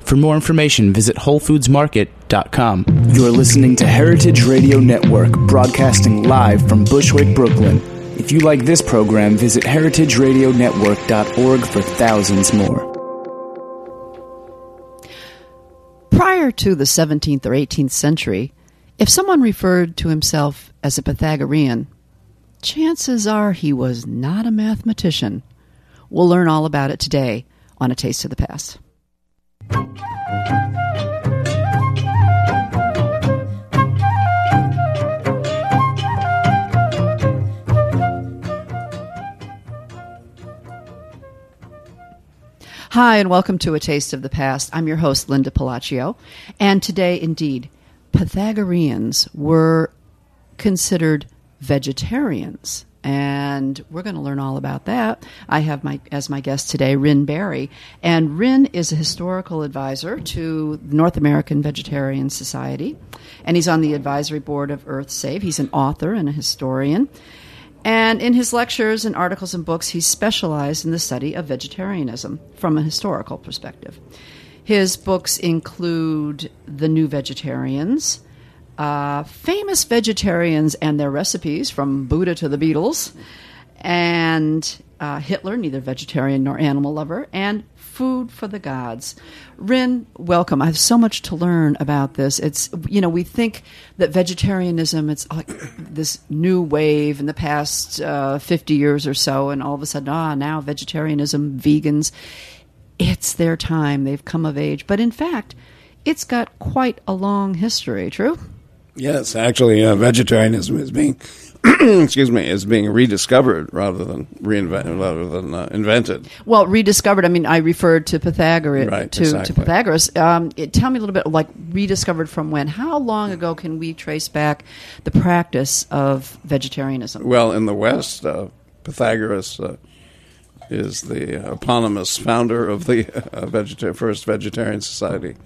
For more information, visit WholeFoodsMarket.com. You're listening to Heritage Radio Network, broadcasting live from Bushwick, Brooklyn. If you like this program, visit HeritageRadioNetwork.org for thousands more. Prior to the 17th or 18th century, if someone referred to himself as a Pythagorean, chances are he was not a mathematician. We'll learn all about it today on A Taste of the Past. Hi, and welcome to A Taste of the Past. I'm your host, Linda Palaccio, and today, indeed, Pythagoreans were considered vegetarians, and we're going to learn all about that. I have as my guest today, Rynn Berry, and Rynn is a historical advisor to the North American Vegetarian Society, and he's on the advisory board of EarthSave. He's an author and a historian, and in his lectures and articles and books, he specialized in the study of vegetarianism from a historical perspective. His books include The New Vegetarians, Famous Vegetarians and Their Recipes, From Buddha to the Beatles, and Hitler, Neither Vegetarian Nor Animal Lover, and Food for the Gods. Rynn, welcome. I have so much to learn about this. It's, you know, we think that vegetarianism, it's like this new wave in the past 50 years or so, and all of a sudden, now vegetarianism, vegans, it's their time. They've come of age. But in fact, it's got quite a long history, true? Yes, actually, vegetarianism is being, is being rediscovered rather than reinvented, invented. Well, rediscovered. I mean, I referred to Pythagoras. Right, exactly. To Pythagoras. Tell me a little bit, like rediscovered from when? How long ago can we trace back the practice of vegetarianism? Well, in the West, Pythagoras is the eponymous founder of the first vegetarian society.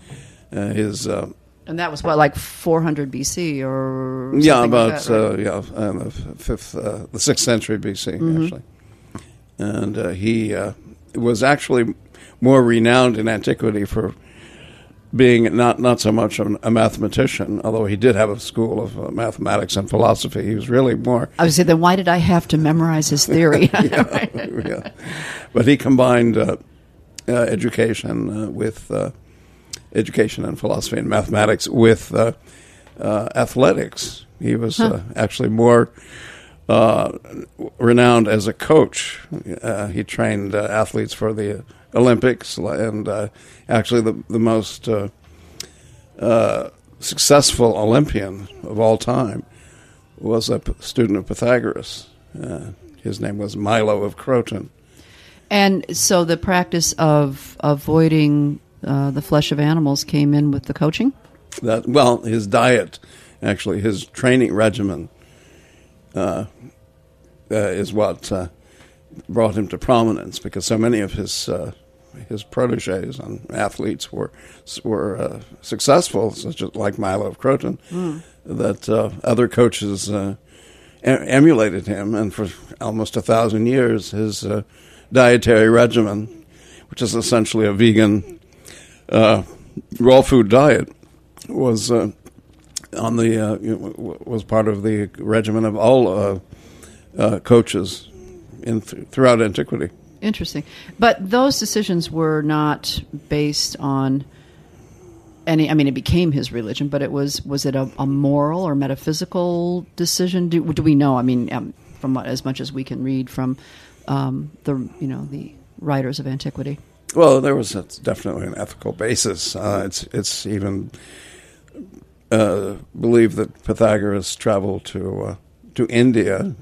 And that was what, like 400 BC or something? Yeah, about like that, right? The 6th century BC, mm-hmm. actually. And he was actually more renowned in antiquity for being not so much a mathematician, although he did have a school of mathematics and philosophy. He was really more... I would say, then why did I have to memorize his theory? Yeah. But he combined education with... education and philosophy and mathematics with athletics. He was actually more renowned as a coach. He trained athletes for the Olympics, and actually the most successful Olympian of all time was a student of Pythagoras. His name was Milo of Croton. And so the practice of avoiding the flesh of animals came in with the coaching? His diet, actually, his training regimen is what brought him to prominence, because so many of his proteges and athletes were successful, such as like Milo of Croton, that other coaches emulated him, and for almost 1,000 years, his dietary regimen, which is essentially a vegan raw food diet was on the was part of the regimen of all coaches throughout antiquity. Interesting, but those decisions were not based on any. I mean, it became his religion, but it was it a moral or metaphysical decision? Do we know? I mean, from as much as we can read from the writers of antiquity. Well, there was definitely an ethical basis. It's even believed that Pythagoras traveled to India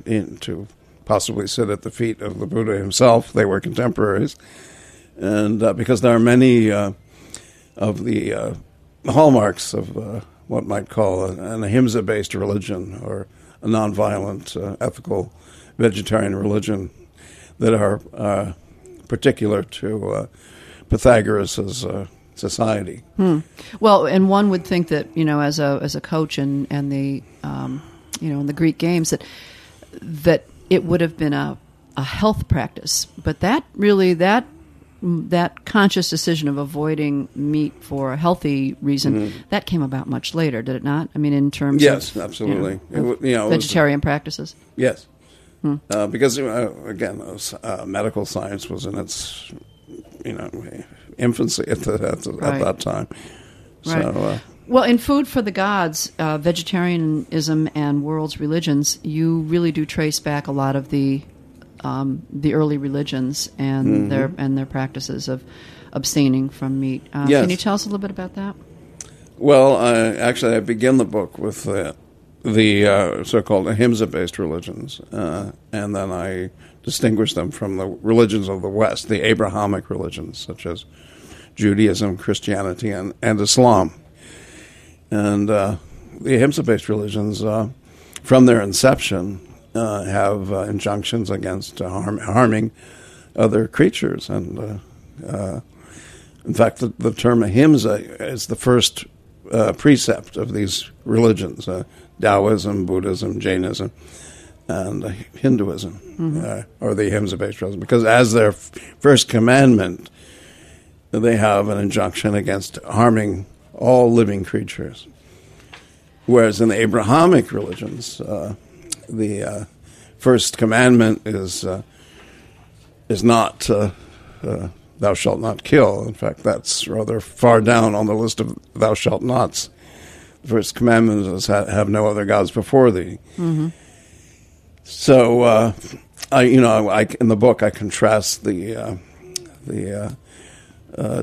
to possibly sit at the feet of the Buddha himself. They were contemporaries. And because there are many of the hallmarks of what might call an Ahimsa-based religion or a nonviolent, ethical vegetarian religion that are particular to Pythagoras' society. Hmm. Well, and one would think that, as a coach and the, in the Greek games that it would have been a health practice, but that conscious decision of avoiding meat for a healthy reason, mm-hmm. that came about much later, did it not? I mean, in terms of absolutely. Vegetarian practices. Yes. Hmm. Because, again, medical science was in its, infancy at that time. So, right. Well, in Food for the Gods, Vegetarianism and World's Religions, you really do trace back a lot of the early religions and mm-hmm. their practices of abstaining from meat. Yes. Can you tell us a little bit about that? Well, I begin the book with the so-called Ahimsa-based religions, and then I distinguish them from the religions of the West, the Abrahamic religions, such as Judaism, Christianity, and Islam. And the Ahimsa-based religions, from their inception, have injunctions against harming other creatures. And in fact, the term Ahimsa is the first precept of these religions, Taoism, Buddhism, Jainism, and Hinduism, mm-hmm. Or the Ahimsa-based religions. Because as their first commandment, they have an injunction against harming all living creatures. Whereas in the Abrahamic religions, the first commandment is not "thou shalt not kill." In fact, that's rather far down on the list of "thou shalt nots." The first commandment is "have no other gods before thee." Mm-hmm. So, I in the book I contrast the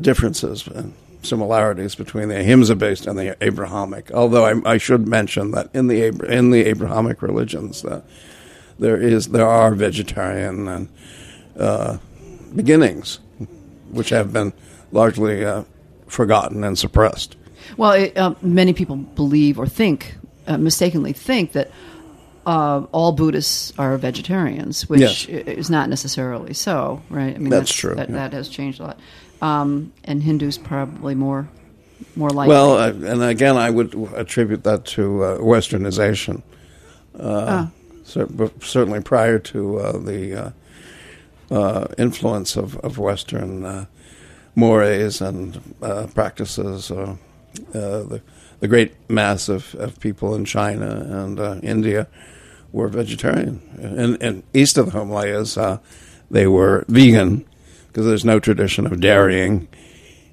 differences and similarities between the Ahimsa-based and the Abrahamic. Although I should mention that in the Abrahamic religions, that there are vegetarian and beginnings, which have been largely forgotten and suppressed. Well, many people believe or think mistakenly think that all Buddhists are vegetarians, which yes. is not necessarily so, right? I mean, that's true. That has changed a lot. And Hindus probably more likely. Well, and again, I would attribute that to Westernization. Certainly prior to the influence of Western mores and practices, the great mass of people in China and India were vegetarian. And east of the Himalayas, they were vegan, because there's no tradition of dairying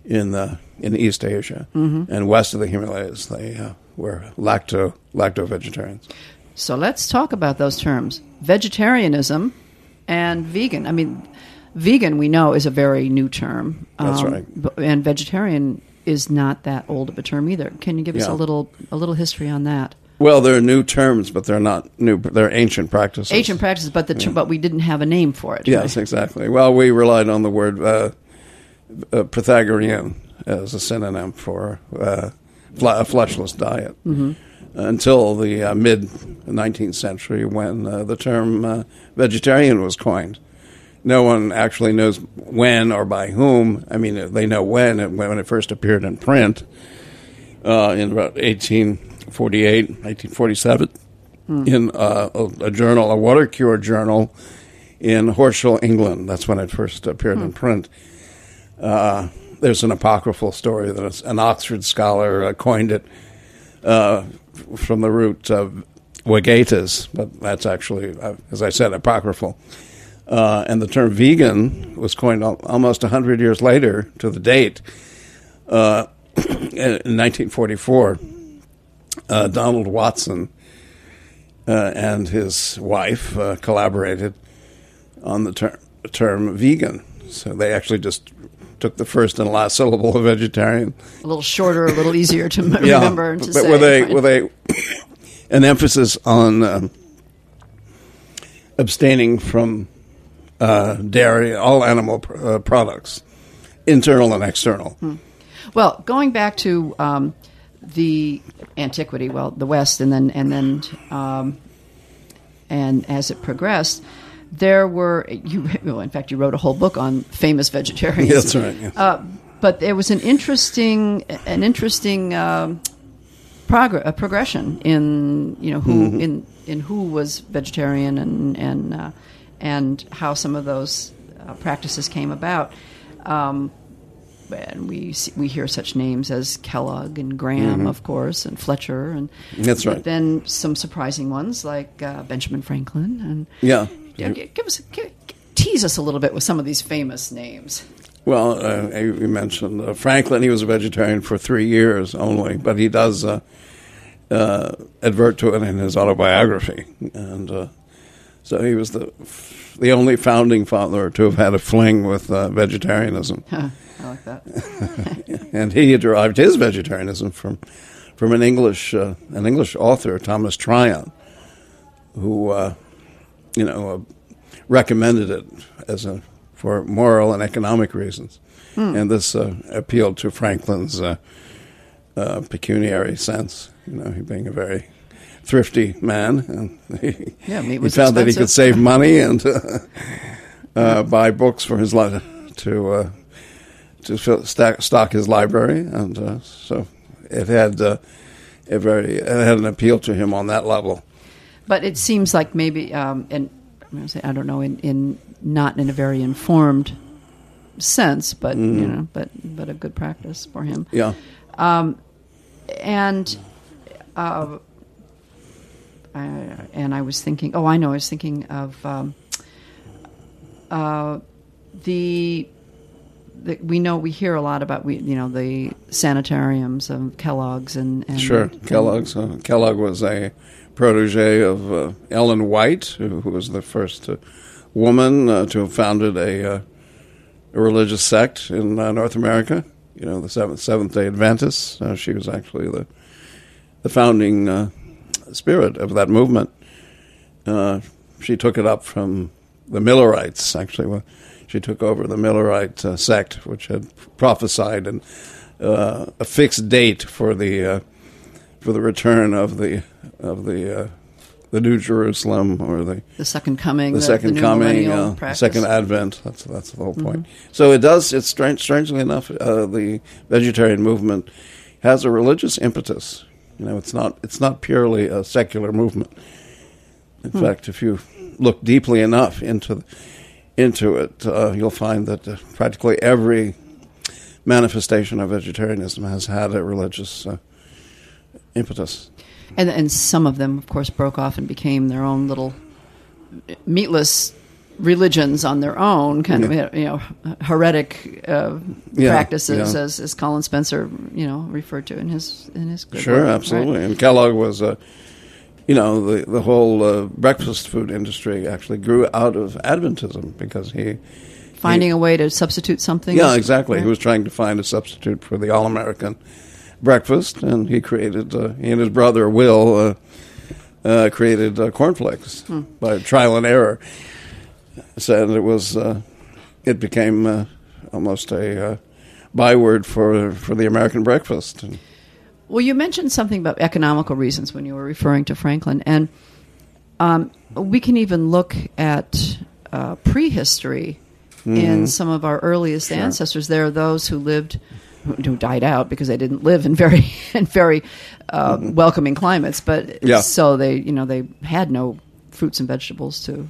in East Asia, mm-hmm. and west of the Himalayas, they were lacto vegetarians. So let's talk about those terms: vegetarianism and vegan. I mean, vegan we know is a very new term. That's right. And vegetarian is not that old of a term either. Can you give us a little history on that? Well, they're new terms, but they're not new. They're ancient practices. But but we didn't have a name for it. Yes, right? Exactly. Well, we relied on the word Pythagorean as a synonym for a fleshless diet, mm-hmm. until the mid-19th century when the term vegetarian was coined. No one actually knows when or by whom. I mean, they know when it first appeared in print in about 1947, in a journal, a water cure journal in Horsham, England. That's when it first appeared in print. there's an apocryphal story that an Oxford scholar coined it from the root of "vegetas," but that's actually, as I said, apocryphal. And the term vegan was coined almost 100 years later to the date, in 1944. Donald Watson and his wife collaborated on the term vegan. So they actually just took the first and last syllable of vegetarian. A little shorter, a little easier to remember and to say. But were they an emphasis on abstaining from dairy, all animal products, internal and external. Well, going back to the antiquity, the West, and as it progressed, there were in fact, you wrote a whole book on famous vegetarians. That's right. Yes. But there was an interesting progression in who in who was vegetarian and how some of those practices came about. And we hear such names as Kellogg and Graham, of course, and Fletcher, and that's right. Then some surprising ones like Benjamin Franklin, and tease us a little bit with some of these famous names. Well, you mentioned Franklin. He was a vegetarian for 3 years only, but he does advert to it in his autobiography, and so he was the only founding father to have had a fling with vegetarianism. Huh. I like that. And he derived his vegetarianism from an English author, Thomas Tryon, who recommended it for moral and economic reasons, and this appealed to Franklin's pecuniary sense. He being a very thrifty man, and he found that he could save money and buy books for his life to stock his library, and so it had it had an appeal to him on that level. But it seems like maybe, not in a very informed sense, but but a good practice for him. Yeah. And I was thinking. Oh, I know. I was thinking of the. We hear a lot about the sanitariums of Kellogg's and Kellogg's. Kellogg was a protege of Ellen White, who was the first woman to have founded a religious sect in North America. The Seventh Day Adventists. She was actually the founding spirit of that movement. She took it up from the Millerites, actually. She took over the Millerite sect, which had prophesied a fixed date for the return of the New Jerusalem, or the second coming, second advent. That's the whole point. So it does. It's strangely enough, the vegetarian movement has a religious impetus. It's not purely a secular movement. In fact, if you look deeply enough into it, you'll find that practically every manifestation of vegetarianism has had a religious impetus, and some of them, of course, broke off and became their own little meatless religions on their own, kind of heretic practices, as Colin Spencer referred to in his good work, absolutely, right? And Kellogg was a. The whole breakfast food industry actually grew out of Adventism because finding a way to substitute something. Yeah, exactly. Right. He was trying to find a substitute for the all-American breakfast, and he created. He and his brother Will created cornflakes by trial and error. So it was. It became almost a byword for the American breakfast. Well, you mentioned something about economical reasons when you were referring to Franklin, and we can even look at prehistory in some of our earliest ancestors. There are those who died out because they didn't live in very welcoming climates, but so they had no fruits and vegetables to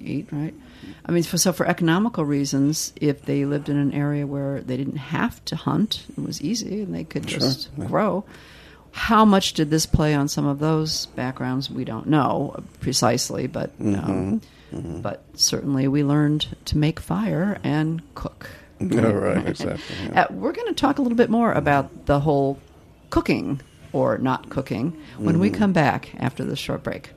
eat, right? I mean, for economical reasons, if they lived in an area where they didn't have to hunt, it was easy and they could just grow. How much did this play on some of those backgrounds? We don't know precisely, but but certainly we learned to make fire and cook. Right, exactly. Yeah. We're going to talk a little bit more about the whole cooking or not cooking when we come back after this short break.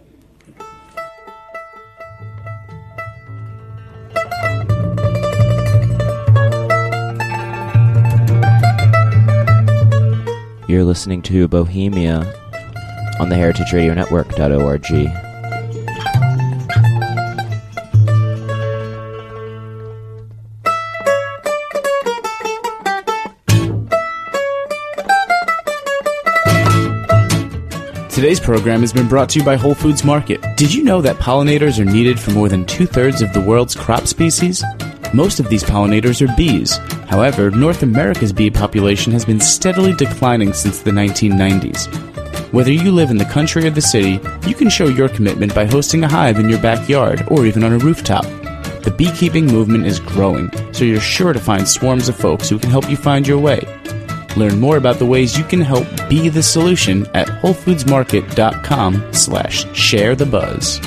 You're listening to Bohemia on the Heritage Radio Network.org. Today's program has been brought to you by Whole Foods Market. Did you know that pollinators are needed for more than two-thirds of the world's crop species? Most of these pollinators are bees. However, North America's bee population has been steadily declining since the 1990s. Whether you live in the country or the city, you can show your commitment by hosting a hive in your backyard or even on a rooftop. The beekeeping movement is growing, so you're sure to find swarms of folks who can help you find your way. Learn more about the ways you can help be the solution at wholefoodsmarket.com/share the buzz.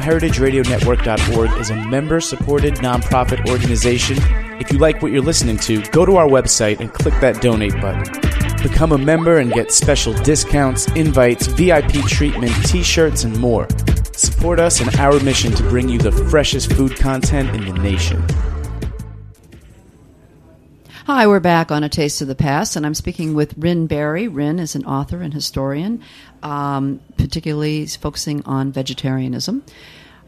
HeritageRadioNetwork.org is a member-supported nonprofit organization. If you like what you're listening to, go to our website and click that donate button. Become a member and get special discounts, invites, VIP treatment, t-shirts, and more. Support us in our mission to bring you the freshest food content in the nation. Hi, we're back on A Taste of the Past, and I'm speaking with Rynn Berry. Rynn is an author and historian, particularly focusing on vegetarianism.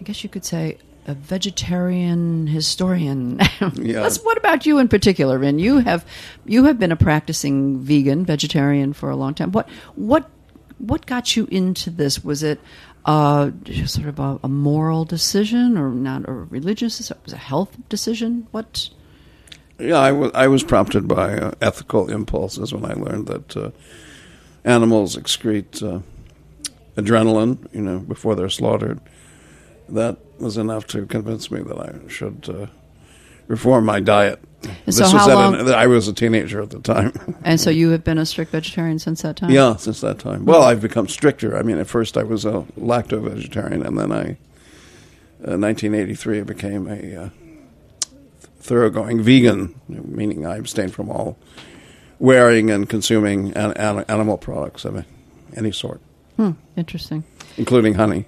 I guess you could say a vegetarian historian. Yeah. What about you in particular, Rynn? You have been a practicing vegan, vegetarian for a long time. What got you into this? Was it sort of a moral decision, or not a religious decision? Was it a health decision? What? Yeah, I was prompted by ethical impulses when I learned that animals excrete adrenaline, before they're slaughtered. That was enough to convince me that I should reform my diet. I was a teenager at the time. And so you have been a strict vegetarian since that time? Yeah, since that time. Well, I've become stricter. I mean, at first I was a lacto-vegetarian, and then in 1983, I became a thoroughgoing vegan, meaning I abstain from all wearing and consuming animal products of any sort. Interesting. Including honey.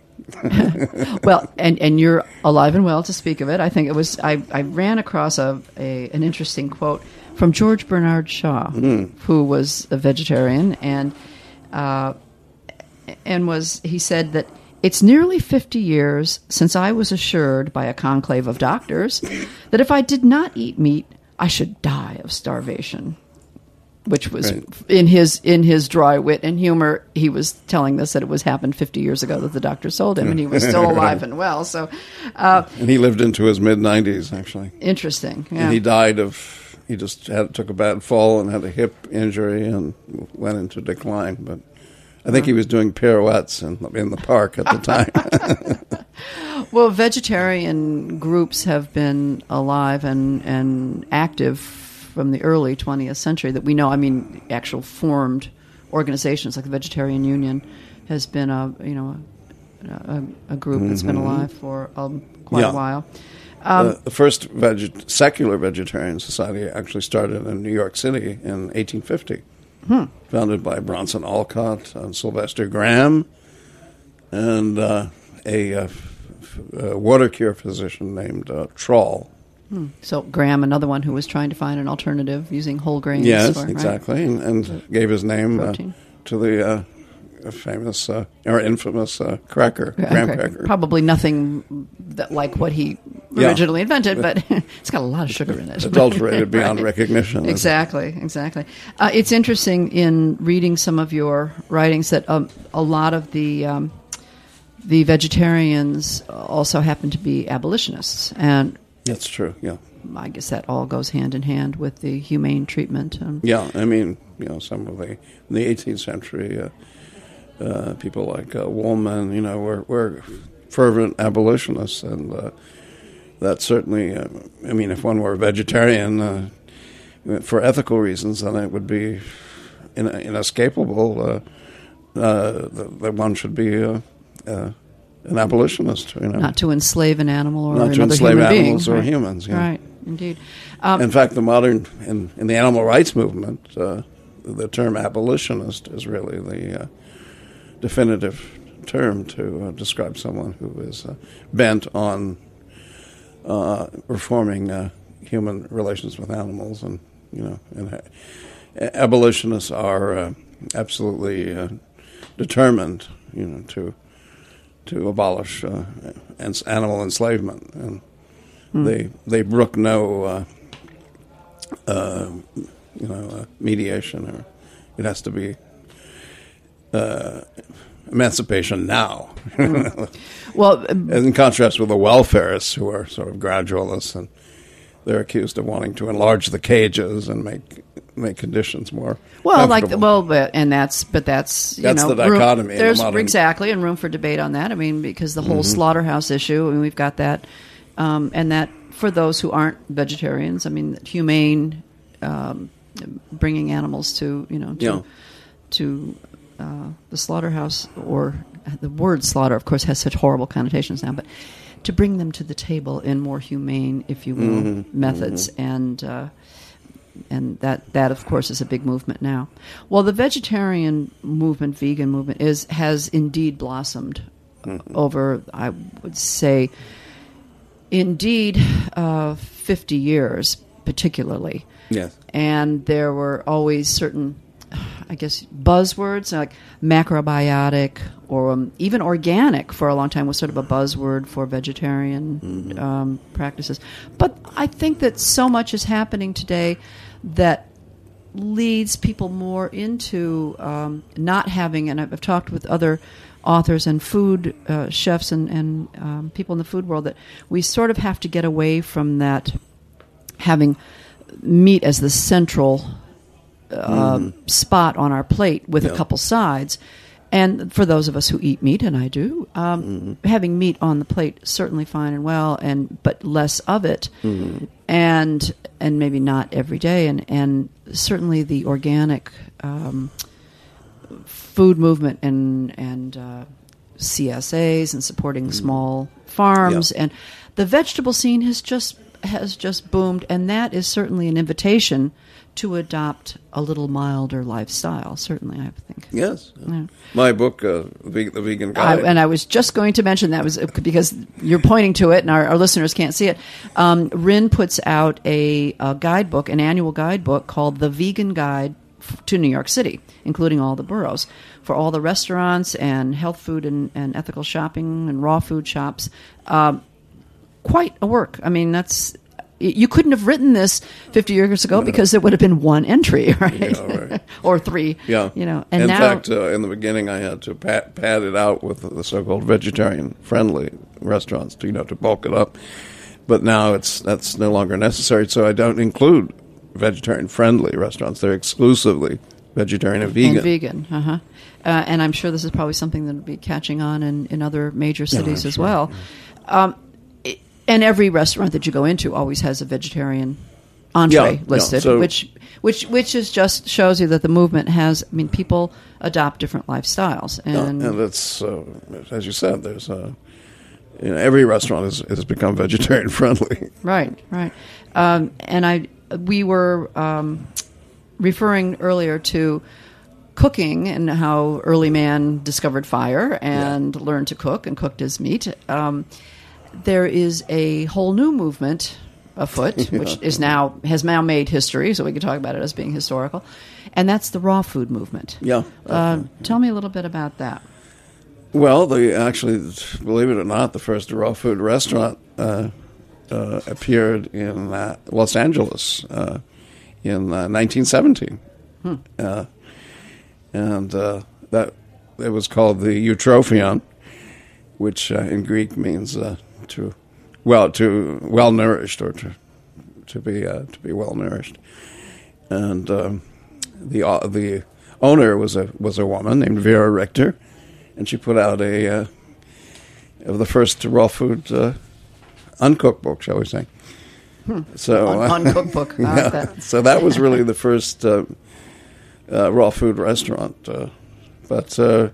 Well, and you're alive and well to speak of it. I think it was I ran across an interesting quote from George Bernard Shaw, who was a vegetarian, and he said that it's nearly 50 years since I was assured by a conclave of doctors that if I did not eat meat, I should die of starvation. Which was in his dry wit and humor, he was telling us that it was happened 50 years ago that the doctor sold him, and he was still alive and well. So, and he lived into his mid 90s, actually. Interesting. Yeah. And he died of took a bad fall and had a hip injury and went into decline. But I think he was doing pirouettes in the park at the time. Well, vegetarian groups have been alive and active from the early 20th century that we know. I mean, actual formed organizations like the Vegetarian Union has been a group that's been alive for quite a while. The first secular vegetarian society actually started in New York City in 1850, founded by Bronson Alcott and Sylvester Graham, and a water cure physician named Trall. So Graham, another one who was trying to find an alternative using whole grains. Yes, or, exactly, right? and gave his name to the famous or infamous graham cracker. Probably nothing that like what he originally invented, but it's got a lot of sugar in it. Adulterated beyond recognition. Exactly. It's interesting in reading some of your writings that a lot of the vegetarians also happen to be abolitionists, and that's true. Yeah, I guess that all goes hand in hand with the humane treatment. Yeah, I mean, you know, some of the in the 18th century. People like Woolman, you know, were fervent abolitionists, and that certainly, I mean, if one were a vegetarian for ethical reasons, then it would be inescapable that one should be an abolitionist, you know. Not to enslave an animal or another human being. Not to enslave animals or humans, yeah. Right, indeed. In fact, the modern, in the animal rights movement, the term abolitionist is really the definitive term to describe someone who is bent on reforming human relations with animals, and you know, and abolitionists are absolutely determined, you know, to abolish animal enslavement, and they brook no, mediation, or it has to be. Emancipation now. Well, in contrast with the welfarists, who are sort of gradualists, and they're accused of wanting to enlarge the cages and make conditions more comfortable. That's the dichotomy. There's room for debate on that. I mean, because the whole slaughterhouse issue, I mean, we've got that, and that for those who aren't vegetarians, I mean, humane, bringing animals to to. The slaughterhouse, or the word slaughter, of course, has such horrible connotations now, but to bring them to the table in more humane, if you will, methods. And that, of course, is a big movement now. Well, the vegetarian movement, vegan movement, has indeed blossomed over, I would say, indeed, 50 years particularly. Yes. And there were always certain, I guess, buzzwords like macrobiotic or even organic for a long time was sort of a buzzword for vegetarian practices. But I think that so much is happening today that leads people more into not having, and I've talked with other authors and food chefs and people in the food world, that we sort of have to get away from that, having meat as the central spot on our plate with a couple sides. And for those of us who eat meat, and I do, having meat on the plate, certainly fine and well, but less of it, and maybe not every day, and certainly the organic food movement and CSAs and supporting small farms, and the vegetable scene has just boomed, and that is certainly an invitation to adopt a little milder lifestyle, certainly, I think. Yes. Yeah. My book, The Vegan Guide. And I was just going to mention that, was because you're pointing to it, and our listeners can't see it. Rynn puts out a guidebook, an annual guidebook, called The Vegan Guide to New York City, including all the boroughs, for all the restaurants and health food and ethical shopping and raw food shops. Quite a work. I mean, that's... You couldn't have written this 50 years ago because there would have been one entry, right? Yeah, right. Or three. Yeah. You know. And in fact, in the beginning, I had to pad it out with the so-called vegetarian-friendly restaurants, to bulk it up. But now that's no longer necessary, so I don't include vegetarian-friendly restaurants. They're exclusively vegetarian and vegan. And vegan, and I'm sure this is probably something that will be catching on in other major cities as well. Yeah. And every restaurant that you go into always has a vegetarian entree listed, so which is just shows you that the movement has. I mean, people adopt different lifestyles, and that's as you said. There's every restaurant has become vegetarian friendly. Right. We were referring earlier to cooking and how early man discovered fire and learned to cook and cooked his meat. there is a whole new movement afoot, which has now made history, so we can talk about it as being historical, and that's the raw food movement. Yeah. Tell me a little bit about that. Well, believe it or not, the first raw food restaurant appeared in Los Angeles in 1917. Hmm. And that it was called the Eutrophion, which in Greek means to well nourished, or to be well nourished. And the owner was a woman named Vera Richter, and she put out the first raw food uncookbook, shall we say? Hmm. So uncookbook. Yeah. So that was really the first raw food restaurant, but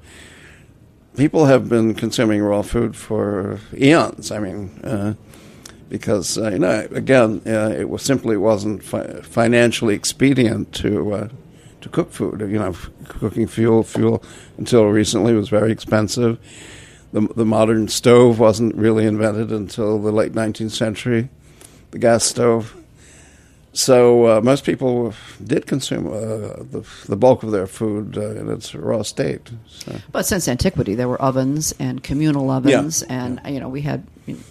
people have been consuming raw food for eons. I mean, because it was simply wasn't financially expedient to cook food. You know, cooking fuel until recently was very expensive. The modern stove wasn't really invented until the late 19th century, the gas stove. So most people did consume the bulk of their food in its raw state. So. But since antiquity, there were ovens and communal ovens, we had.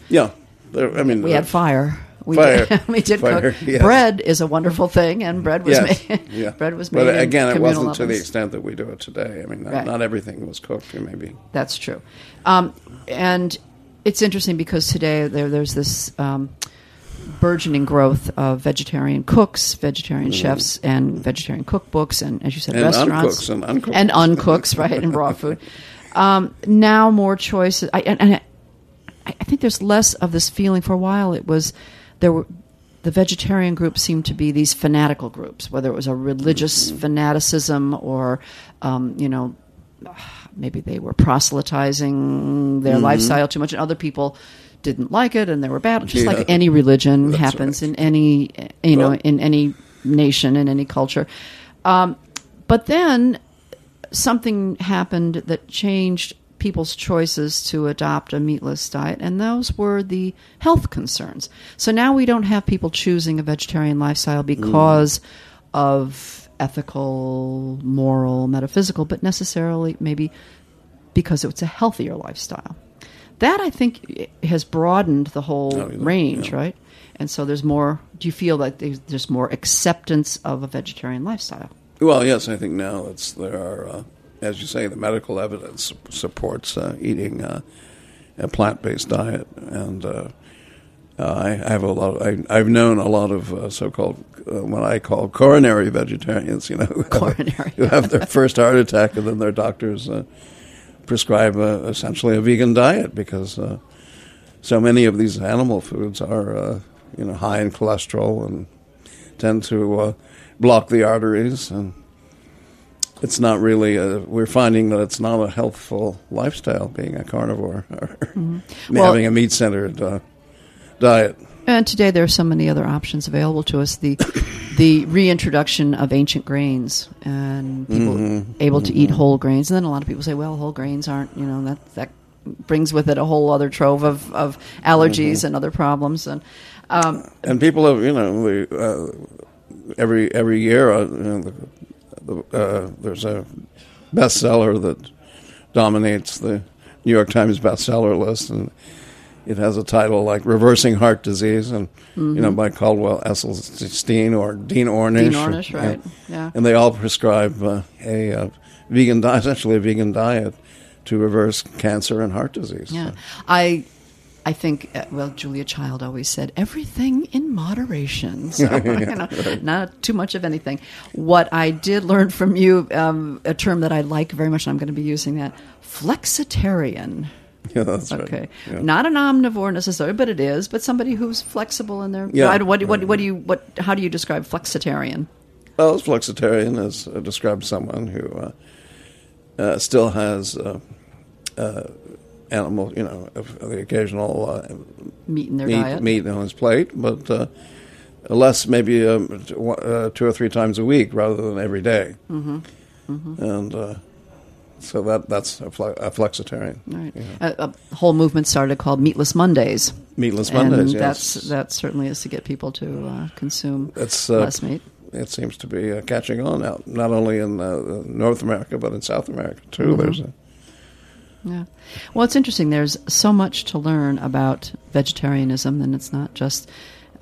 Yeah, we had fire. We did cook. Yes. Bread is a wonderful thing, and bread was made. Yeah. Bread was made. But again, it wasn't ovens to the extent that we do it today. I mean, not everything was cooked. Maybe that's true, and it's interesting because today there's this. Burgeoning growth of vegetarian cooks, vegetarian chefs, and vegetarian cookbooks, and as you said, restaurants and uncooks, right? And raw food. Now more choices, I think there's less of this feeling. For a while, the vegetarian groups seemed to be these fanatical groups, whether it was a religious fanaticism or, maybe they were proselytizing their lifestyle too much, and other people didn't like it, and there were battles. Just like any religion happens in any, in any nation, in any culture. But then something happened that changed people's choices to adopt a meatless diet, and those were the health concerns. So now we don't have people choosing a vegetarian lifestyle because of ethical, moral, metaphysical, but necessarily maybe because it's a healthier lifestyle. That, I think, has broadened the whole range, right? And so there's more. Do you feel like there's more acceptance of a vegetarian lifestyle? Well, yes, I think now as you say, the medical evidence supports eating a plant-based diet. And I've known a lot of so-called what I call coronary vegetarians, who have their first heart attack, and then their doctors prescribe essentially a vegan diet because so many of these animal foods are, high in cholesterol and tend to block the arteries. And it's not really. We're finding that it's not a healthful lifestyle being a carnivore or having a meat-centered diet. And today there are so many other options available to us. The reintroduction of ancient grains and people able to eat whole grains. And then a lot of people say, well, whole grains aren't, that brings with it a whole other trove of allergies and other problems. And people have, every year there's a bestseller that dominates the New York Times bestseller list, and it has a title like "Reversing Heart Disease," and by Caldwell Esselstyn or Dean Ornish. Dean Ornish, right? Yeah. And they all prescribe a vegan diet, essentially a vegan diet, to reverse cancer and heart disease. Yeah, so. I think. Well, Julia Child always said everything in moderation. So not too much of anything. What I did learn from you, a term that I like very much, and I'm going to be using that: flexitarian. Yeah, that's right. Okay, yeah. Not an omnivore necessarily, but it is. But somebody who's flexible in their how do you describe flexitarian? Well, flexitarian is describes someone who still has animal, the occasional meat in their diet, meat on his plate, but less, maybe 2 or 3 times a week rather than every day. Mm-hmm. Mm-hmm. And So that's a flexitarian. Right. Yeah. A whole movement started called Meatless Mondays. Meatless Mondays, and yes. That certainly is to get people to consume less meat. It seems to be catching on now, not only in North America, but in South America, too. Mm-hmm. Yeah. Well, it's interesting. There's so much to learn about vegetarianism, and it's not just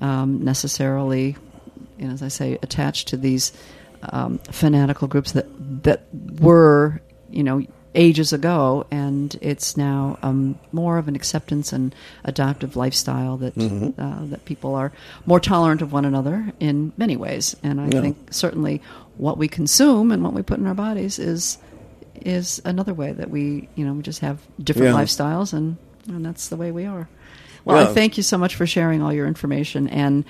necessarily, as I say, attached to these fanatical groups that were, ages ago, and it's now more of an acceptance and adoptive lifestyle that mm-hmm. That people are more tolerant of one another in many ways. And I think certainly what we consume and what we put in our bodies is another way that we, we just have different lifestyles, and that's the way we are. Well, I thank you so much for sharing all your information. And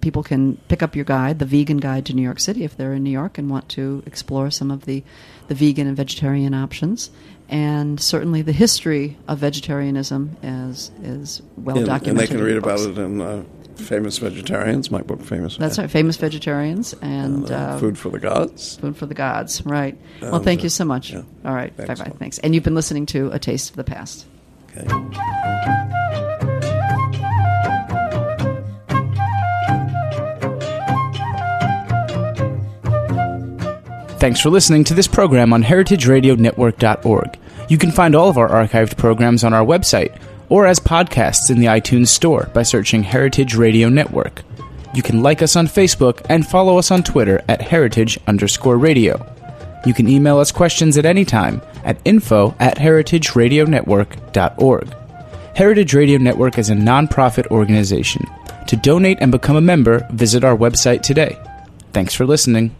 people can pick up your guide, the Vegan Guide to New York City, if they're in New York and want to explore some of the vegan and vegetarian options. And certainly the history of vegetarianism is well documented. And they can read about it in Famous Vegetarians, my book, Famous. That's right, Famous Vegetarians. And Food for the Gods. Food for the Gods, right. And, well, thank you so much. Yeah. All right, thanks. Bye-bye, thanks. And you've been listening to A Taste of the Past. Thanks for listening to this program on heritageradionetwork.org. You can find all of our archived programs on our website or as podcasts in the iTunes store by searching Heritage Radio Network. You can like us on Facebook and follow us on Twitter at @heritage_radio. You can email us questions at any time at info@heritageradionetwork.org. Heritage Radio Network is a nonprofit organization. To donate and become a member, visit our website today. Thanks for listening.